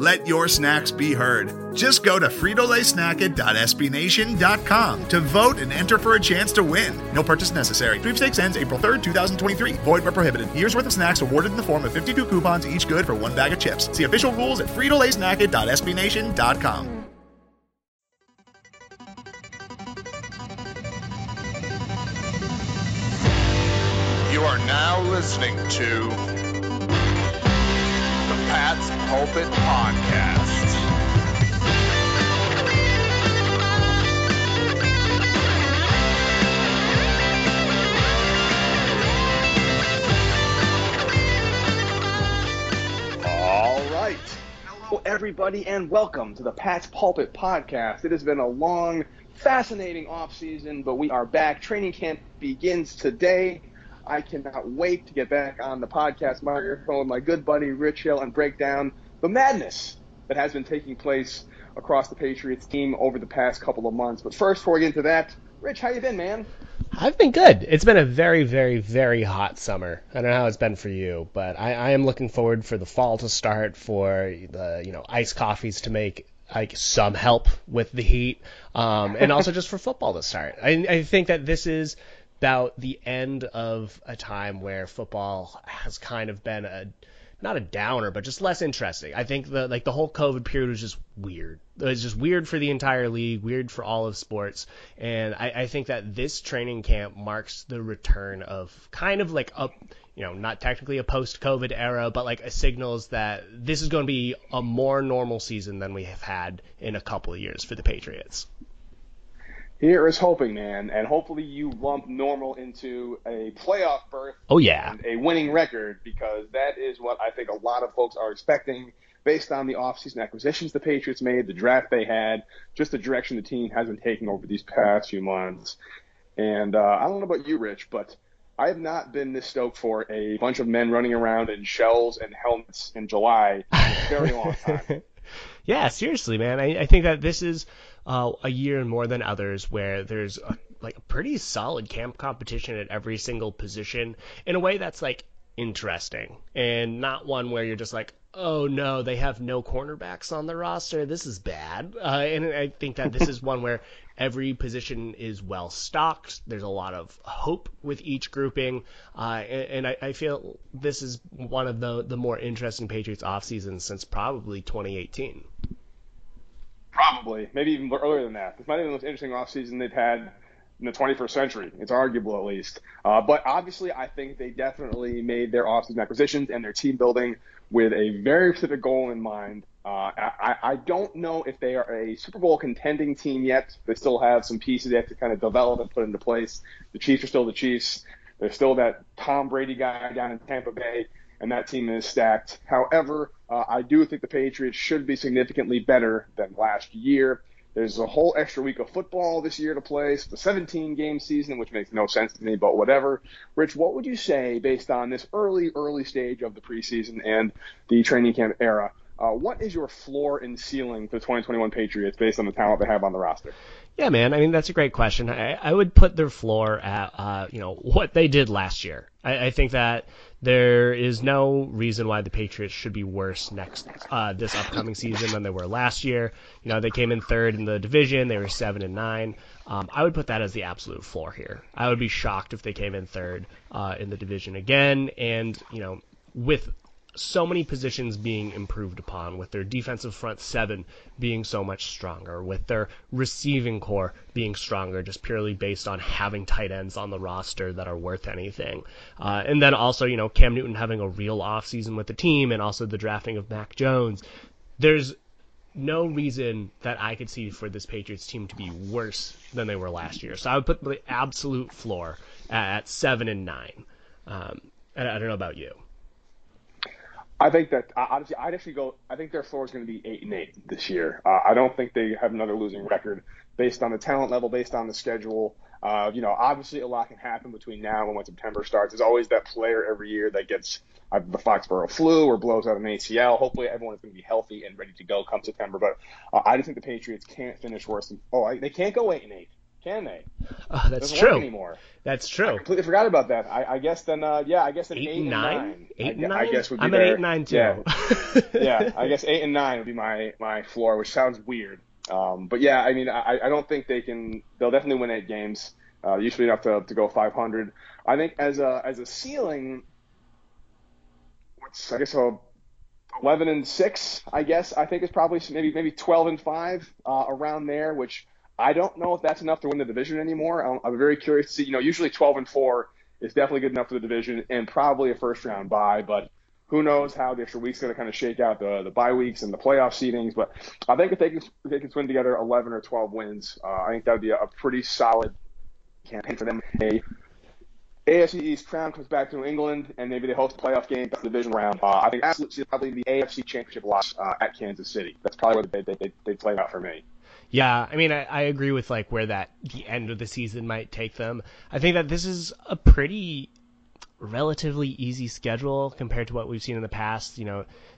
Let your snacks be heard. Just go to fritolaysnacket.sbnation.com to vote and enter for a chance to win. No purchase necessary. Sweepstakes ends April 3rd, 2023. Void where prohibited. Year's worth of snacks awarded in the form of 52 coupons, each good for one bag of chips. See official rules at fritolaysnacket.sbnation.com. You are now listening to Pats Pulpit Podcast. All right. Hello, everybody, and welcome to the Pats Pulpit Podcast. It has been a long, fascinating offseason, but we are back. Training camp begins today. I cannot wait to get back on the podcast microphone with my good buddy Rich Hill and break down the madness that has been taking place across the Patriots team over the past couple of months. But first, before we get into that, Rich, how you been, man? I've been good. It's been a very, very, very hot summer. I don't know how it's been for you, but I am looking forward for the fall to start, for the iced coffees to make some help with the heat, and also just for football to start. I think that this is about the end of a time where football has kind of been not a downer, but just less interesting. I think the whole COVID period was just weird. It was just weird for the entire league, weird for all of sports. And I think that this training camp marks the return of kind of like a, not technically a post-COVID era, but like a signals that this is going to be a more normal season than we have had in a couple of years for the Patriots. Here is hoping, man, and hopefully you lump normal into a playoff berth. Oh, yeah. And a winning record, because that is what I think a lot of folks are expecting based on the offseason acquisitions the Patriots made, the draft they had, just the direction the team has been taking over these past few months. And I don't know about you, Rich, but I have not been this stoked for a bunch of men running around in shells and helmets in July in a very long time. Yeah, seriously, man. I think that this is a year and more than others where there's a pretty solid camp competition at every single position in a way that's like interesting, and not one where you're just like, oh no, they have no cornerbacks on the roster. This is bad. And I think that this is one where every position is well stocked. There's a lot of hope with each grouping. And I feel this is one of the more interesting Patriots off seasons since probably 2018. Probably, maybe even earlier than that. This might be the most interesting offseason they've had in the 21st century. It's arguable, at least. But obviously, I think they definitely made their offseason acquisitions and their team building with a very specific goal in mind. I don't know if they are a Super Bowl contending team yet. They still have some pieces they have to kind of develop and put into place. The Chiefs are still the Chiefs. They're still that Tom Brady guy down in Tampa Bay, and that team is stacked. However, I do think the Patriots should be significantly better than last year. There's a whole extra week of football this year to play. So the 17-game season, which makes no sense to me, but whatever. Rich, what would you say based on this early stage of the preseason and the training camp era? What is your floor and ceiling for the 2021 Patriots based on the talent they have on the roster? Yeah, man. I mean, that's a great question. I would put their floor at, what they did last year. I think that there is no reason why the Patriots should be worse this upcoming season than they were last year. They came in third in the division. They were 7-9. I would put that as the absolute floor here. I would be shocked if they came in third in the division again. And, with so many positions being improved upon, with their defensive front seven being so much stronger, with their receiving core being stronger, just purely based on having tight ends on the roster that are worth anything. And then also, Cam Newton having a real offseason with the team, and also the drafting of Mac Jones. There's no reason that I could see for this Patriots team to be worse than they were last year. So I would put the absolute floor at 7-9. I don't know about you. I think that honestly, I'd actually go. I think their floor is going to be 8-8 this year. I don't think they have another losing record based on the talent level, based on the schedule. You know, obviously a lot can happen between now and when September starts. There's always that player every year that gets the Foxborough flu or blows out an ACL. Hopefully everyone's going to be healthy and ready to go come September. But I just think the Patriots can't finish worse than they can't go 8-8. Can they? That's true. Anymore. That's true. I completely forgot about that. I guess then, I guess an 8-9. 8-9? I guess would be I'm an 8-9 too. Yeah. I guess 8-9 would be my floor, which sounds weird. But yeah, I mean, I don't think they can. They'll definitely win 8 games, usually enough to go 500. I think as a ceiling, I guess 11-6. I guess I think is probably maybe 12-5 around there, which. I don't know if that's enough to win the division anymore. I'm very curious to see. You know, usually 12-4 is definitely good enough for the division and probably a first-round bye, but who knows how the extra week's going to kind of shake out the bye weeks and the playoff seedings. But I think if they can swing together 11 or 12 wins, I think that would be a pretty solid campaign for them. AFC East crown comes back to New England, and maybe they host a playoff game for the division round. I think absolutely probably the AFC Championship loss at Kansas City. That's probably where they play out for me. Yeah, I mean, I agree with like where the end of the season might take them. I think that this is a pretty relatively easy schedule compared to what we've seen in the past. You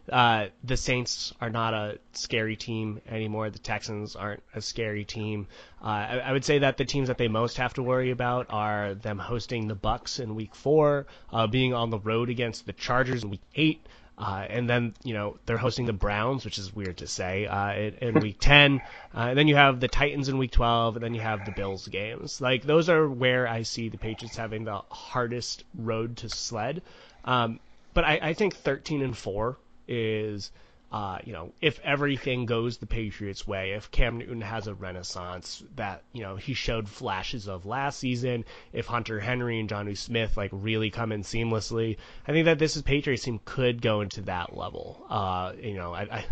know, the Saints are not a scary team anymore. The Texans aren't a scary team. I would say that the teams that they most have to worry about are them hosting the Bucs in Week 4, being on the road against the Chargers in Week 8. And then, you know, they're hosting the Browns, which is weird to say, in Week 10. And then you have the Titans in Week 12, and then you have the Bills games. Like, those are where I see the Patriots having the hardest road to sled. But I think 13-4 is, you know, if everything goes the Patriots' way, if Cam Newton has a renaissance that, you know, he showed flashes of last season, if Hunter Henry and Jonnu Smith, like, really come in seamlessly, I think that this is Patriots team could go into that level. You know, I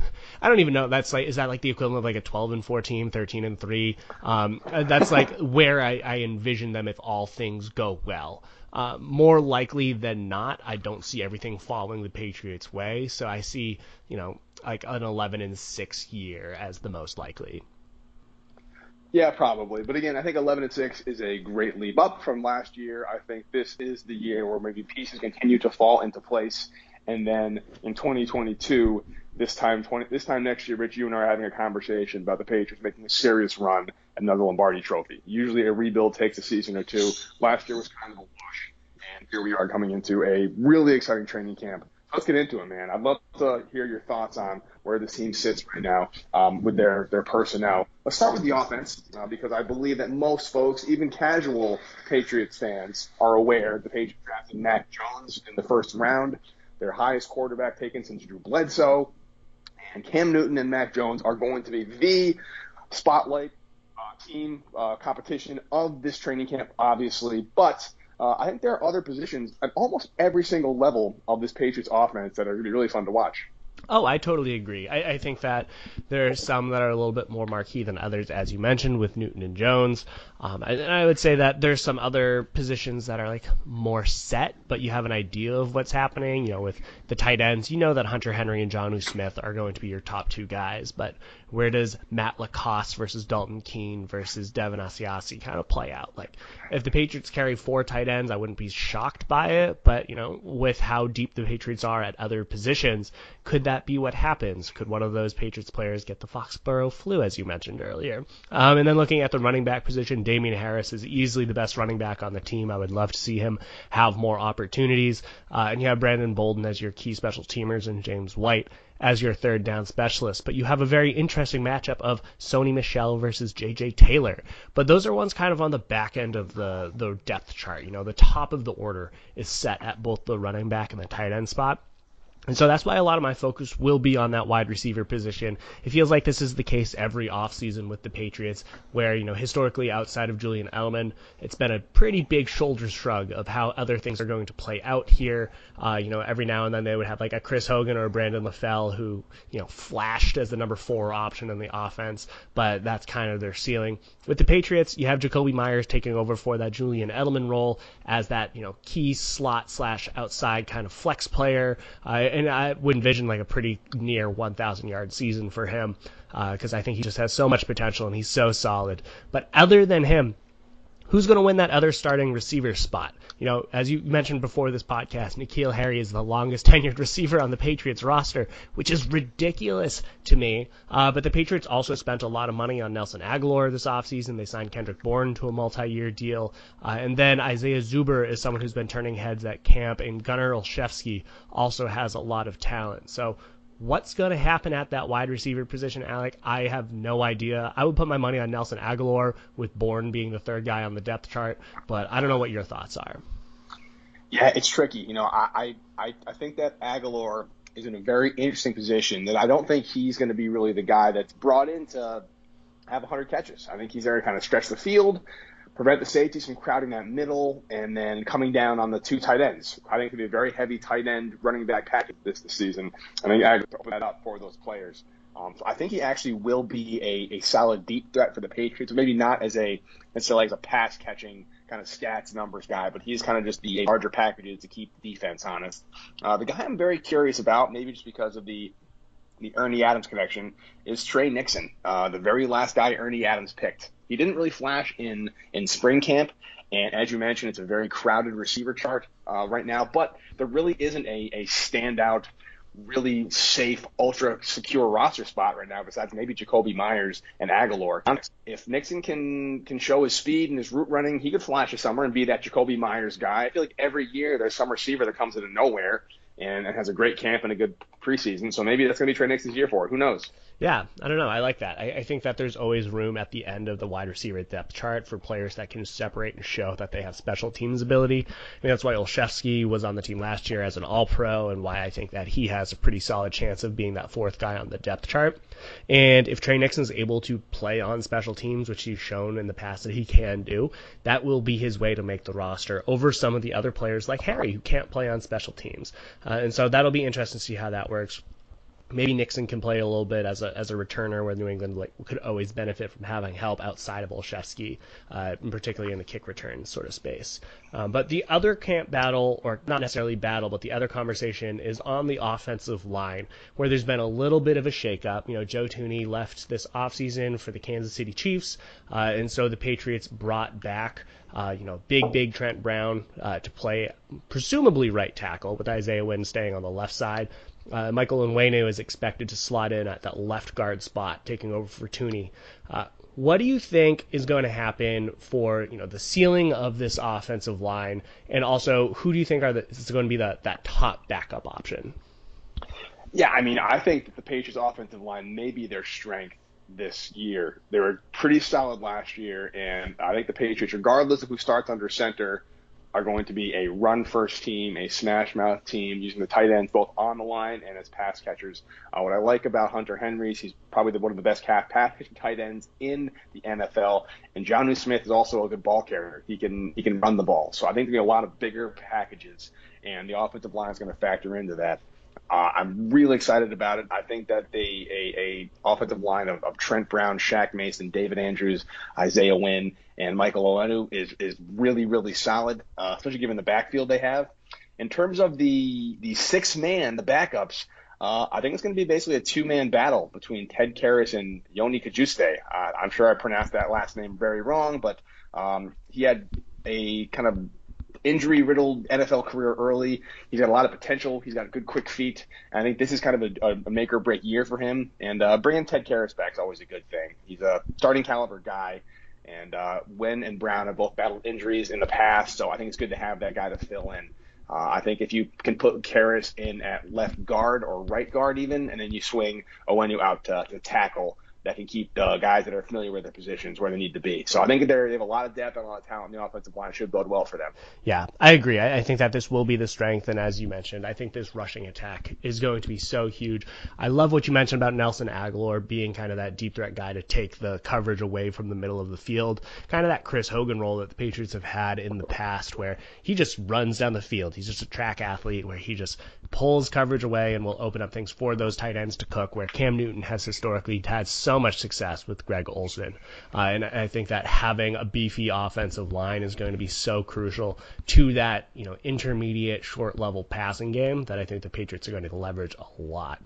don't even know. That's like, is that like the equivalent of like a 12-4 team, 13-3? That's like where I envision them if all things go well. More likely than not, I don't see everything falling the Patriots' way. So I see, you know, like an 11-6 year as the most likely. Yeah, probably. But again, I think 11-6 is a great leap up from last year. I think this is the year where maybe pieces continue to fall into place. And then in 2022, this time next year, Rich, you and I are having a conversation about the Patriots making a serious run at another Lombardi Trophy. Usually a rebuild takes a season or two. Last year was kind of a wash, and here we are coming into a really exciting training camp. Let's get into it, man. I'd love to hear your thoughts on where the team sits right now with their personnel. Let's start with the offense because I believe that most folks, even casual Patriots fans, are aware the Patriots drafted Mac Jones in the first round. Their highest quarterback taken since Drew Bledsoe, and Cam Newton and Mac Jones are going to be the spotlight team competition of this training camp, obviously. But I think there are other positions at almost every single level of this Patriots offense that are going to be really fun to watch. Oh, I totally agree. I think that there are some that are a little bit more marquee than others, as you mentioned, with Newton and Jones. And I would say that there's some other positions that are like more set, but you have an idea of what's happening. You know, with the tight ends, you know that Hunter Henry and Jonnu Smith are going to be your top two guys. But where does Matt Lacoste versus Dalton Keene versus Devin Asiasi kind of play out? Like, if the Patriots carry 4 tight ends, I wouldn't be shocked by it. But, you know, with how deep the Patriots are at other positions, could that be what happens? Could one of those Patriots players get the Foxborough flu, as you mentioned earlier? And then looking at the running back position, Damian Harris is easily the best running back on the team. I would love to see him have more opportunities. And you have Brandon Bolden as your key special teamers and James White as your third down specialist. But you have a very interesting matchup of Sony Michel versus JJ Taylor. But those are ones kind of on the back end of the depth chart. You know, the top of the order is set at both the running back and the tight end spot. And so that's why a lot of my focus will be on that wide receiver position. It feels like this is the case every offseason with the Patriots where, you know, historically outside of Julian Edelman, it's been a pretty big shoulder shrug of how other things are going to play out here. You know, every now and then they would have like a Chris Hogan or a Brandon LaFell who, you know, flashed as the number 4 option in the offense, but that's kind of their ceiling. With the Patriots, you have Jakobi Myers taking over for that Julian Edelman role as that, you know, key slot / outside kind of flex player. and I would envision like a pretty near 1,000 yard season for him, because I think he just has so much potential and he's so solid. But other than him, who's going to win that other starting receiver spot? You know, as you mentioned before this podcast, N'Keal Harry is the longest tenured receiver on the Patriots roster, which is ridiculous to me. But the Patriots also spent a lot of money on Nelson Agholor this offseason. They signed Kendrick Bourne to a multi-year deal. And then Isaiah Zuber is someone who's been turning heads at camp, and Gunnar Olszewski also has a lot of talent. So what's going to happen at that wide receiver position, Alec? I have no idea. I would put my money on Nelson Agholor, with Bourne being the third guy on the depth chart, but I don't know what your thoughts are. Yeah, it's tricky. You know, I think that Agholor is in a very interesting position, that I don't think he's going to be really the guy that's brought in to have 100 catches. I think he's there to kind of stretch the field, prevent the safeties from crowding that middle, and then coming down on the two tight ends. I think it could be a very heavy tight end running back package this season. I think I could open that up for those players. So I think he actually will be a solid deep threat for the Patriots, maybe not as a necessarily as a pass-catching kind of stats numbers guy, but he's kind of just the larger packages to keep the defense honest. The guy I'm very curious about, maybe just because of the Ernie Adams connection, is Trey Nixon, the very last guy Ernie Adams picked. He didn't really flash in spring camp, and as you mentioned, it's a very crowded receiver chart right now, but there really isn't a standout, really safe, ultra-secure roster spot right now besides maybe Jakobi Myers and Agholor. If Nixon can show his speed and his route running, he could flash this summer and be that Jakobi Myers guy. I feel like every year there's some receiver that comes out of nowhere and has a great camp and a good preseason, so maybe that's going to be Trey Nixon's year for it. Who knows? Yeah, I don't know. I like that. I think that there's always room at the end of the wide receiver depth chart for players that can separate and show that they have special teams ability. I mean, that's why Olszewski was on the team last year as an All-Pro, and why I think that he has a pretty solid chance of being that fourth guy on the depth chart. And if Trey Nixon's able to play on special teams, which he's shown in the past that he can do, that will be his way to make the roster over some of the other players like Harry, who can't play on special teams. And so that'll be interesting to see how that works. Maybe Nixon can play a little bit as a returner, where New England could always benefit from having help outside of Olszewski, particularly in the kick return sort of space. But the other camp battle, or not necessarily battle, but the other conversation is on the offensive line, where there's been a little bit of a shakeup. You know, Joe Thuney left this offseason for the Kansas City Chiefs, and so the Patriots brought back big Trent Brown to play presumably right tackle, with Isaiah Wynn staying on the left side. Michael Onwenu is expected to slot in at that left guard spot, taking over for Thuney. What do you think is going to happen for the ceiling of this offensive line, and also who do you think is going to be that top backup option? Yeah, I mean, I think that the Patriots' offensive line may be their strength this year. They were pretty solid last year, and I think the Patriots, regardless of who starts under center, are going to be a run-first team, a smash-mouth team, using the tight ends both on the line and as pass catchers. What I like about Hunter Henry is he's probably one of the best pass catching tight ends in the NFL, and Jonnu Smith is also a good ball carrier. He can run the ball. So I think there'll be a lot of bigger packages, and the offensive line is going to factor into that. I'm really excited about it. I think that the offensive line of Trent Brown, Shaq Mason, David Andrews, Isaiah Wynn, and Michael Onwenu is really, really solid, especially given the backfield they have. In terms of the sixth man, the backups, I think it's going to be basically a two-man battle between Ted Karras and Yoni Kajuste. I'm sure I pronounced that last name very wrong, but he had a kind of injury-riddled NFL career early. He's got a lot of potential. He's got good, quick feet. And I think this is kind of a make-or-break year for him. And bringing Ted Karras back is always a good thing. He's a starting-caliber guy. And Wynn and Brown have both battled injuries in the past, so I think it's good to have that guy to fill in. I think if you can put Karras in at left guard or right guard even, and then you swing Onwenu out to tackle, that can keep the guys that are familiar with their positions where they need to be. So I think they have a lot of depth and a lot of talent in the offensive line. It should bode well for them. Yeah, I agree. I think that this will be the strength. And as you mentioned, I think this rushing attack is going to be so huge. I love what you mentioned about Nelson Agholor being kind of that deep threat guy to take the coverage away from the middle of the field, kind of that Chris Hogan role that the Patriots have had in the past, where he just runs down the field. He's just a track athlete where he just pulls coverage away and will open up things for those tight ends to cook, where Cam Newton has historically had so so much success with Greg Olsen. And I think that having a beefy offensive line is going to be so crucial to that, you know, intermediate short level passing game that I think the Patriots are going to leverage a lot.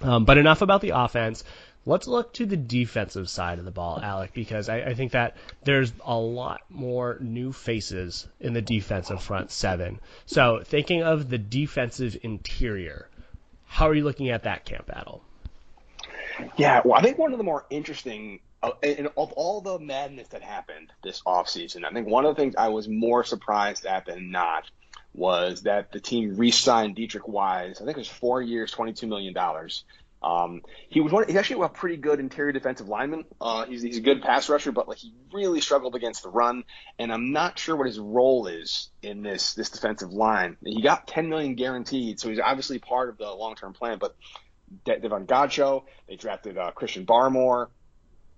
But enough about the offense. Let's look to the defensive side of the ball, Alec, because I think that there's a lot more new faces in the defensive front seven. So thinking of the defensive interior, how are you looking at that camp battle? Yeah, well, I think one of the more interesting of all the madness that happened this offseason, I think one of the things I was more surprised at than not was that the team re-signed Deatrich Wise. I think it was 4 years, $22 million. He's actually a pretty good interior defensive lineman. He's a good pass rusher, but like he really struggled against the run. And I'm not sure what his role is in this defensive line. He got $10 million guaranteed, so he's obviously part of the long-term plan. But Devon Godcho, they drafted Christian Barmore.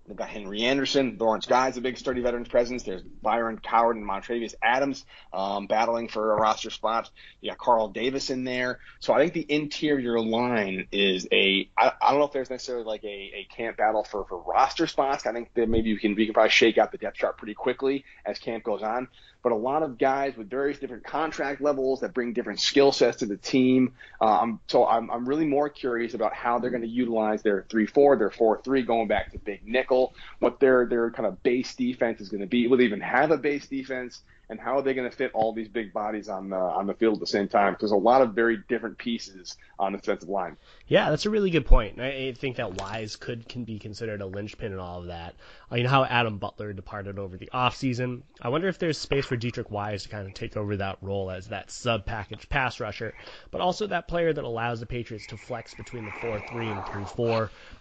They've got Henry Anderson. Lawrence Guy is a big, sturdy veteran's presence. There's Byron Coward and Montrevious Adams battling for a roster spot. You got Carl Davis in there. So I think the interior line is I don't know if there's necessarily like a camp battle for roster spots. I think that maybe we can probably shake out the depth chart pretty quickly as camp goes on. But a lot of guys with various different contract levels that bring different skill sets to the team. So I'm really more curious about how they're going to utilize their 3-4, their 4-3, going back to big nickel, what their kind of base defense is going to be. Will they even have a base defense? And how are they going to fit all these big bodies on the field at the same time? There's a lot of very different pieces on the defensive line. Yeah, that's a really good point. And I think that Wise can be considered a linchpin in all of that. You know how Adam Butler departed over the offseason. I wonder if there's space for Deatrich Wise to kind of take over that role as that sub-package pass rusher, but also that player that allows the Patriots to flex between the 4-3 and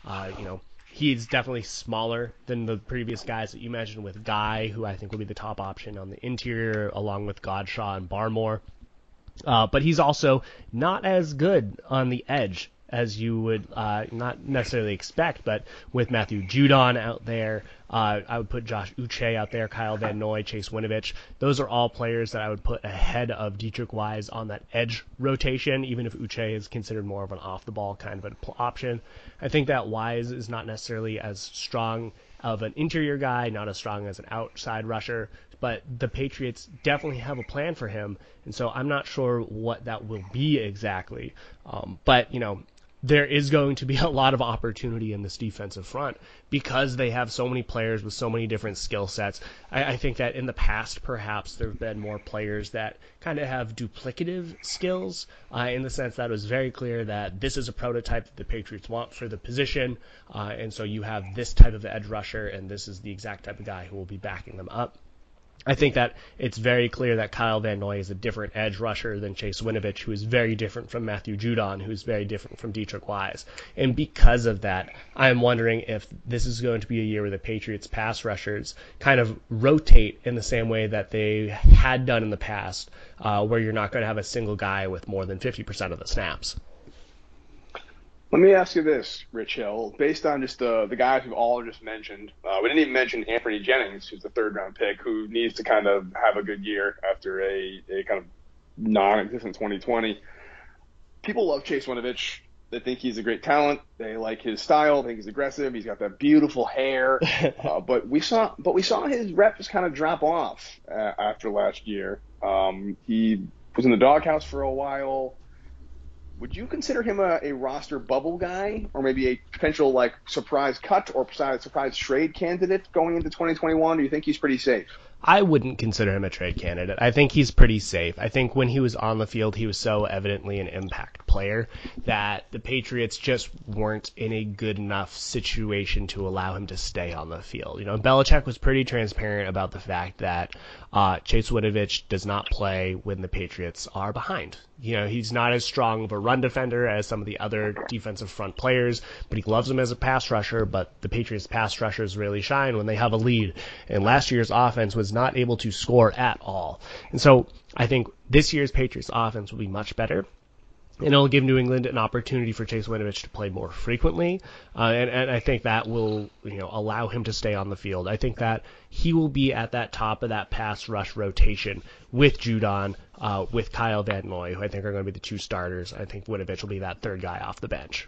3-4. He's definitely smaller than the previous guys that you mentioned with Guy, who I think will be the top option on the interior, along with Godshaw and Barmore. But he's also not as good on the edge as you would not necessarily expect, but with Matthew Judon out there, I would put Josh Uche out there, Kyle Van Noy, Chase Winovich. Those are all players that I would put ahead of Deatrich Wise on that edge rotation, even if Uche is considered more of an off-the-ball kind of an option. I think that Wise is not necessarily as strong of an interior guy, not as strong as an outside rusher, but the Patriots definitely have a plan for him, and so I'm not sure what that will be exactly. There is going to be a lot of opportunity in this defensive front because they have so many players with so many different skill sets. I think that in the past, perhaps, there have been more players that kind of have duplicative skills in the sense that it was very clear that this is a prototype that the Patriots want for the position, and so you have this type of edge rusher, and this is the exact type of guy who will be backing them up. I think that it's very clear that Kyle Van Noy is a different edge rusher than Chase Winovich, who is very different from Matthew Judon, who is very different from Deatrich Wise. And because of that, I'm wondering if this is going to be a year where the Patriots pass rushers kind of rotate in the same way that they had done in the past, where you're not going to have a single guy with more than 50% of the snaps. Let me ask you this, Rich Hill. Based on just the guys we've all just mentioned, we didn't even mention Anthony Jennings, who's the third-round pick, who needs to kind of have a good year after a kind of non-existent 2020. People love Chase Winovich. They think he's a great talent. They like his style. They think he's aggressive. He's got that beautiful hair. But we saw his reps kind of drop off after last year. He was in the doghouse for a while. Would you consider him a roster bubble guy or maybe a potential like surprise cut or surprise trade candidate going into 2021? Do you think he's pretty safe? I wouldn't consider him a trade candidate. I think he's pretty safe. I think when he was on the field, he was so evidently an impact player that the Patriots just weren't in a good enough situation to allow him to stay on the field. You know, Belichick was pretty transparent about the fact that Chase Winovich does not play when the Patriots are behind. You know, he's not as strong of a run defender as some of the other defensive front players, but he loves him as a pass rusher, but the Patriots pass rushers really shine when they have a lead. And last year's offense was not able to score at all. And so I think this year's Patriots offense will be much better. And it'll give New England an opportunity for Chase Winovich to play more frequently. And I think that will, you know, allow him to stay on the field. I think that he will be at that top of that pass rush rotation with Judon, with Kyle Van Noy, who I think are going to be the two starters. I think Winovich will be that third guy off the bench.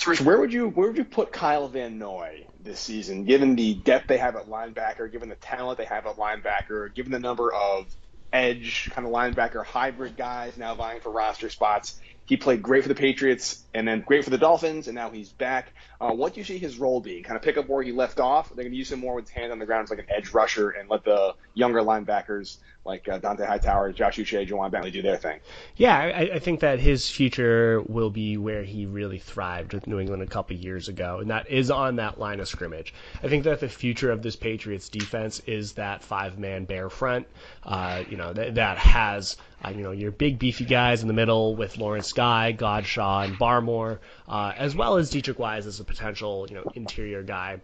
So where would you put Kyle Van Noy this season, given the depth they have at linebacker, given the talent they have at linebacker, given the number of edge kind of linebacker hybrid guys now vying for roster spots? He played great for the Patriots and then great for the Dolphins, and now he's back. What do you see his role being? Kind of pick up where he left off? They're going to use him more with his hand on the ground as like an edge rusher and let the younger linebackers like Dont'a Hightower, Josh Uche, Ja'Whaun Bentley do their thing. Yeah, I think that his future will be where he really thrived with New England a couple years ago, and that is on that line of scrimmage. I think that the future of this Patriots defense is that five-man bear front, that has – your big beefy guys in the middle with Lawrence Guy, Godshaw, and Barmore, as well as Deatrich Wise as a potential interior guy.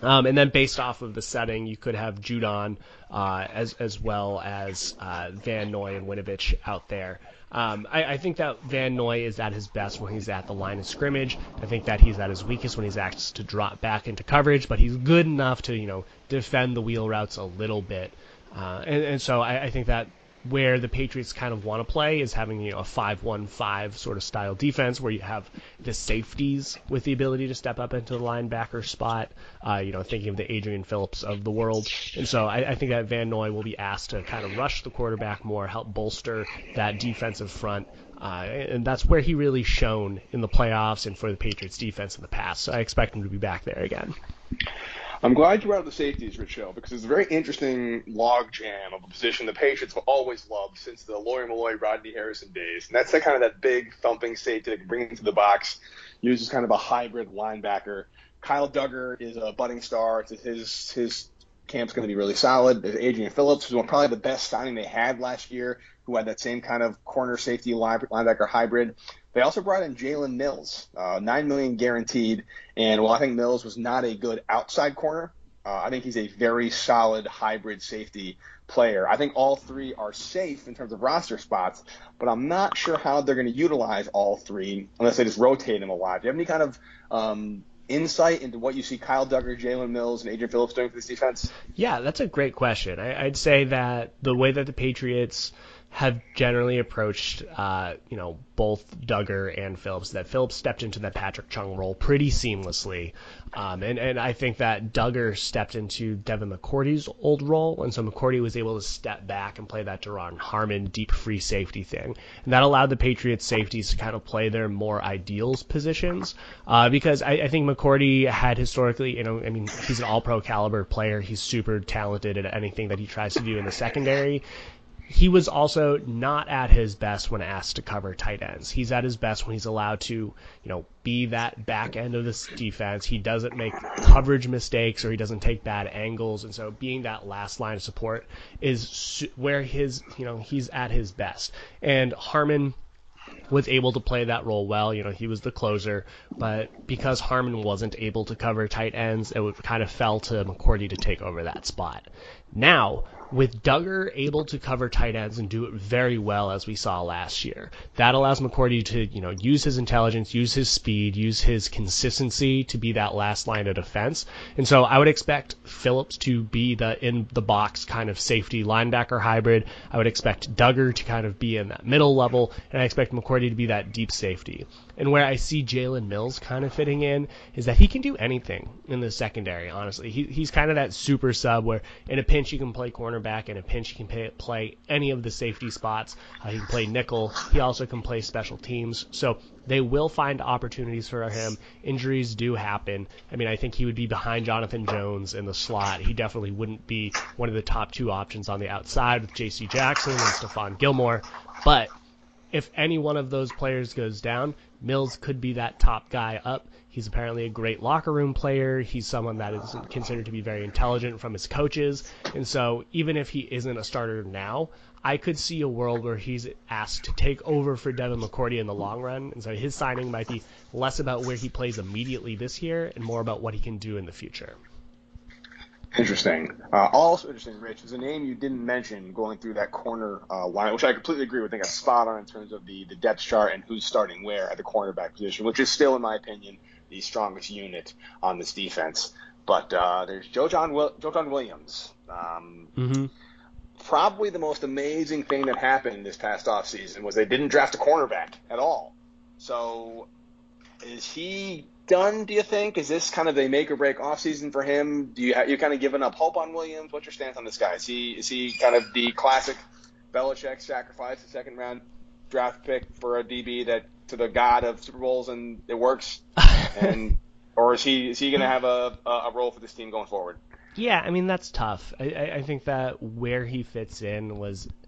And then based off of the setting, you could have Judon as well as Van Noy and Winovich out there. I think that Van Noy is at his best when he's at the line of scrimmage. I think that he's at his weakest when he's asked to drop back into coverage, but he's good enough to defend the wheel routes a little bit. And so I think that where the Patriots kind of want to play is having a 5-1-5 sort of style defense where you have the safeties with the ability to step up into the linebacker spot, thinking of the Adrian Phillips of the world. And so I think that Van Noy will be asked to kind of rush the quarterback more, help bolster that defensive front. And that's where he really shone in the playoffs and for the Patriots defense in the past. So I expect him to be back there again. I'm glad you brought up the safeties, Richo, because it's a very interesting logjam of a position the Patriots have always loved since the Laurie Malloy, Rodney Harrison days. And that's kind of that big thumping safety that can bring into the box, uses kind of a hybrid linebacker. Kyle Duggar is a budding star. His camp's going to be really solid. There's Adrian Phillips, who's probably the best signing they had last year, who had that same kind of corner safety linebacker hybrid. They also brought in Jalen Mills, $9 million guaranteed. And while I think Mills was not a good outside corner, I think he's a very solid hybrid safety player. I think all three are safe in terms of roster spots, but I'm not sure how they're going to utilize all three unless they just rotate them a lot. Do you have any kind of insight into what you see Kyle Duggar, Jalen Mills, and Adrian Phillips doing for this defense? Yeah, that's a great question. I'd say that the way that the Patriots have generally approached, both Duggar and Phillips, that Phillips stepped into that Patrick Chung role pretty seamlessly. And I think that Duggar stepped into Devin McCourty's old role, and so McCourty was able to step back and play that Duron Harmon deep free safety thing. And that allowed the Patriots safeties to kind of play their more ideals positions, because I think McCourty had historically, he's an all-pro caliber player. He's super talented at anything that he tries to do in the secondary. He was also not at his best when asked to cover tight ends. He's at his best when he's allowed to, be that back end of this defense. He doesn't make coverage mistakes or he doesn't take bad angles. And so being that last line of support is where his, he's at his best. And Harmon was able to play that role well. He was the closer, but because Harmon wasn't able to cover tight ends, it kind of fell to McCourty to take over that spot. Now, with Duggar able to cover tight ends and do it very well, as we saw last year, that allows McCourty to, use his intelligence, use his speed, use his consistency to be that last line of defense. And so I would expect Phillips to be the in-the-box kind of safety linebacker hybrid. I would expect Duggar to kind of be in that middle level, and I expect McCourty to be that deep safety. And where I see Jalen Mills kind of fitting in is that he can do anything in the secondary, honestly. He's kind of that super sub where in a pinch he can play cornerback, in a pinch he can play any of the safety spots. He can play nickel. He also can play special teams. So they will find opportunities for him. Injuries do happen. I think he would be behind Jonathan Jones in the slot. He definitely wouldn't be one of the top two options on the outside with J.C. Jackson and Stephon Gilmore. But if any one of those players goes down, Mills could be that top guy up. He's apparently a great locker room player. He's someone that is considered to be very intelligent from his coaches. And so even if he isn't a starter now, I could see a world where he's asked to take over for Devin McCourty in the long run. And so his signing might be less about where he plays immediately this year and more about what he can do in the future. Interesting. Also interesting, Rich, is a name you didn't mention going through that corner line, which I completely agree with. I think that's spot on in terms of the depth chart and who's starting where at the cornerback position, which is still, in my opinion, the strongest unit on this defense. But there's Joe John Williams. Probably the most amazing thing that happened this past offseason was they didn't draft a cornerback at all. So Is he done, do you think? Is this kind of a make-or-break offseason for him? Do you kind of giving up hope on Williams? What's your stance on this guy? Is he kind of the classic Belichick sacrifice, a second-round draft pick for a DB that to the god of Super Bowls and it works? And or is he going to have a role for this team going forward? Yeah, I mean, that's tough. I think that where he fits in was –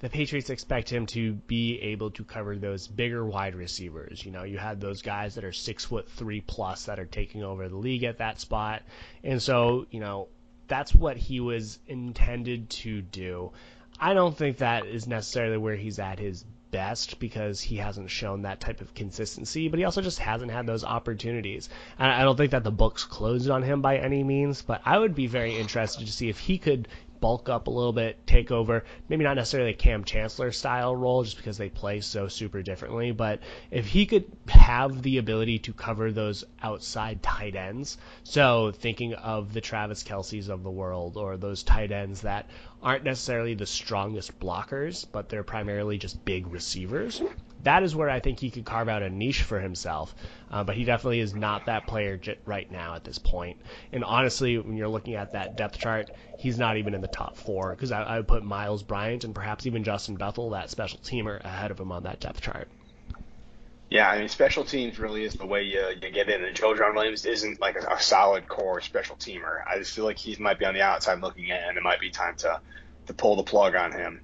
the Patriots expect him to be able to cover those bigger wide receivers. You know, you had those guys that are 6'3" plus that are taking over the league at that spot. And so, you know, that's what he was intended to do. I don't think that is necessarily where he's at his best because he hasn't shown that type of consistency, but he also just hasn't had those opportunities. And I don't think that the book's closed on him by any means, but I would be very interested to see if he could bulk up a little bit, take over, maybe not necessarily a Cam Chancellor style role just because they play so super differently, but if he could have the ability to cover those outside tight ends, so thinking of the Travis Kelce's of the world or those tight ends that aren't necessarily the strongest blockers, but they're primarily just big receivers, that is where I think he could carve out a niche for himself. But he definitely is not that player right now at this point. And honestly, when you're looking at that depth chart, he's not even in the top four because I would put Myles Bryant and perhaps even Justin Bethel, that special teamer, ahead of him on that depth chart. Yeah, I mean, special teams really is the way you get in. And Joe-John Williams isn't like a solid core special teamer. I just feel like he might be on the outside looking in, and it might be time to pull the plug on him.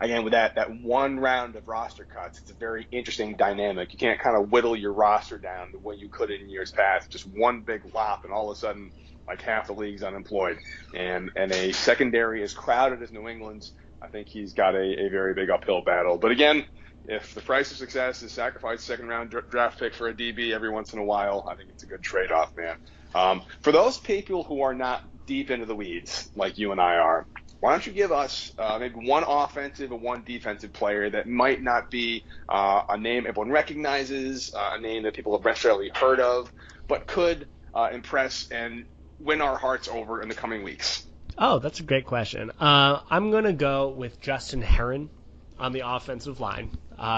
Again, with that one round of roster cuts, it's a very interesting dynamic. You can't kind of whittle your roster down the way you could in years past. Just one big lop, and all of a sudden, like half the league's unemployed. And a secondary as crowded as New England's, I think he's got a very big uphill battle. But again, if the price of success is sacrifice second-round draft pick for a DB every once in a while, I think it's a good trade-off, man. For those people who are not deep into the weeds like you and I are, why don't you give us maybe one offensive and one defensive player that might not be a name everyone recognizes, a name that people have necessarily heard of, but could impress and win our hearts over in the coming weeks? Oh, that's a great question. I'm going to go with Justin Herron on the offensive line,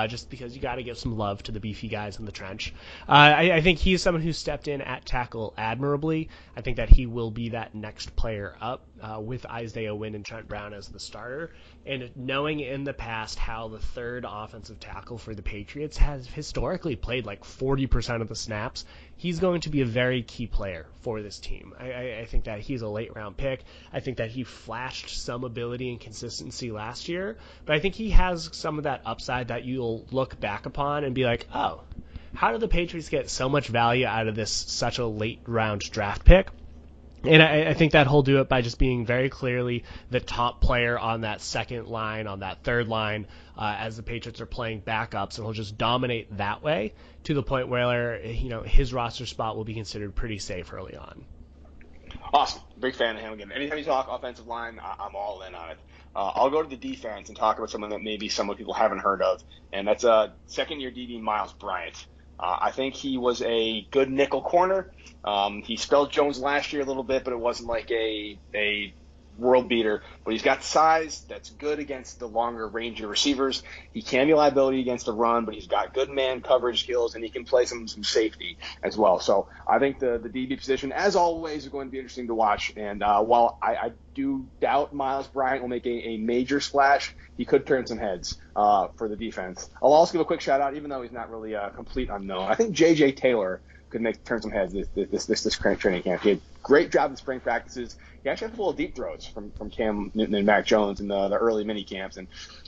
just because you got to give some love to the beefy guys in the trench. I think he's someone who stepped in at tackle admirably. I think that he will be that next player up with Isaiah Wynn and Trent Brown as the starter. And knowing in the past how the third offensive tackle for the Patriots has historically played like 40% of the snaps, he's going to be a very key player for this team. I think that he's a late-round pick. I think that he flashed some ability and consistency last year, but I think he has some of that upside that you'll look back upon and be like, oh, how did the Patriots get so much value out of this such a late-round draft pick? And I think that he'll do it by just being very clearly the top player on that second line, on that third line, as the Patriots are playing backups, and he'll just dominate that way to the point where, you know, his roster spot will be considered pretty safe early on. Awesome. Big fan of him again. Anytime you talk offensive line, I'm all in on it. I'll go to the defense and talk about someone that maybe some people haven't heard of, and that's second-year DB Myles Bryant. I think he was a good nickel corner. He spelled Jones last year a little bit, but it wasn't like a world beater. But he's got size that's good against the longer range of receivers. He can be a liability against the run, but he's got good man coverage skills, and he can play some safety as well. So I think the DB position, as always, is going to be interesting to watch. And while I do doubt Myles Bryant will make a major splash, he could turn some heads for the defense. I'll also give a quick shout out, even though he's not really a complete unknown. I think JJ Taylor could turn some heads this training camp. He had a great job in spring practices. He actually had a couple of deep throws from Cam Newton and Mac Jones in the early mini camps, and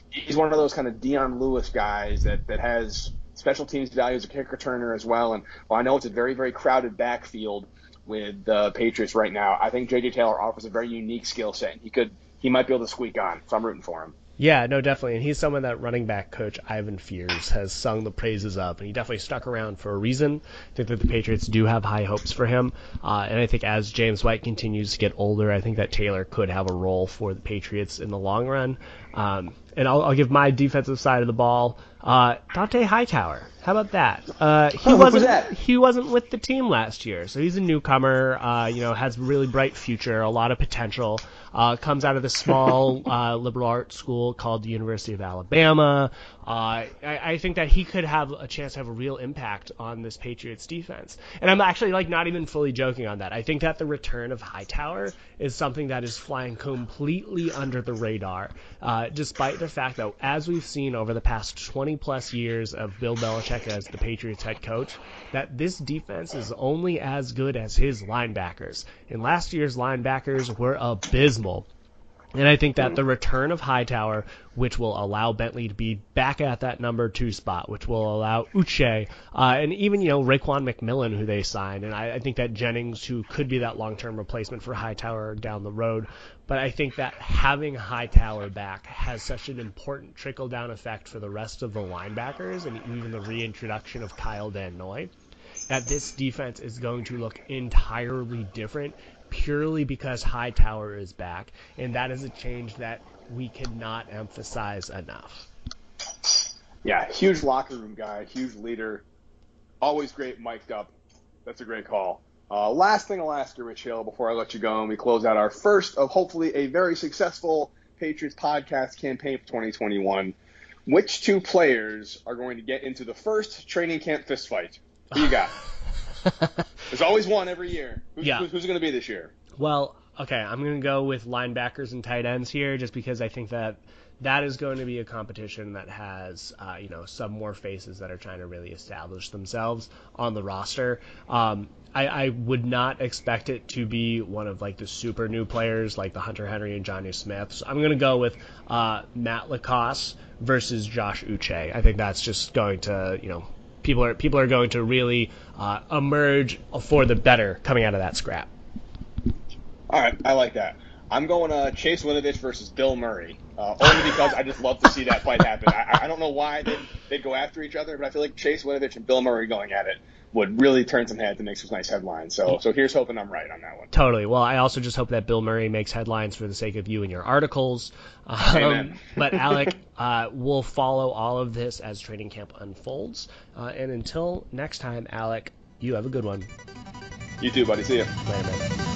he's one of those kind of Dion Lewis guys that has special teams value as a kick returner as well. And while I know it's a very, very crowded backfield with the Patriots right now, I think JJ Taylor offers a very unique skill set. He might be able to squeak on, so I'm rooting for him. Yeah, no, definitely. And he's someone that running back coach Ivan Fears has sung the praises of, and he definitely stuck around for a reason. I think that the Patriots do have high hopes for him. And I think as James White continues to get older, I think that Taylor could have a role for the Patriots in the long run. and I'll give my defensive side of the ball. Dont'a Hightower. How about that? He wasn't with the team last year, so he's a newcomer. Has a really bright future, a lot of potential. Comes out of this small liberal arts school called the University of Alabama. I think that he could have a chance to have a real impact on this Patriots defense. And I'm actually not even fully joking on that. I think that the return of Hightower is something that is flying completely under the radar, despite the fact that, as we've seen over the past 20 plus years of Bill Belichick as the Patriots head coach, that this defense is only as good as his linebackers. And last year's linebackers were abysmal. And I think that the return of Hightower, which will allow Bentley to be back at that number 2 spot, which will allow Uche, and even, Raekwon McMillan, who they signed. And I think that Jennings, who could be that long-term replacement for Hightower down the road. But I think that having Hightower back has such an important trickle-down effect for the rest of the linebackers, and even the reintroduction of Kyle Van Noy, that this defense is going to look entirely different, purely because Hightower is back, and that is a change that we cannot emphasize enough. Yeah, huge locker room guy, huge leader, always great mic'd up. That's a great call. Last thing I'll ask you, Rich Hill, before I let you go and we close out our first of hopefully a very successful Patriots podcast campaign for 2021. Which two players are going to get into the first training camp fistfight? Who you got? There's always one every year. Who's going to be this year? Well, okay, I'm going to go with linebackers and tight ends here, just because I think that is going to be a competition that has, some more faces that are trying to really establish themselves on the roster. I would not expect it to be one of the super new players like the Hunter Henry and Jonnu Smith. So I'm going to go with Matt Lacoste versus Josh Uche. I think that's just going to, people are going to really emerge for the better coming out of that scrap. All right, I like that. I'm going Chase Winovich versus Bill Murray, only because I just love to see that fight happen. I don't know why they'd go after each other, but I feel like Chase Winovich and Bill Murray going at it would really turn some heads and make some nice headlines. So here's hoping I'm right on that one. Totally. Well, I also just hope that Bill Murray makes headlines for the sake of you and your articles. Amen. But Alec, we'll follow all of this as training camp unfolds. And until next time, Alec, you have a good one. You too, buddy. See ya. Later, man.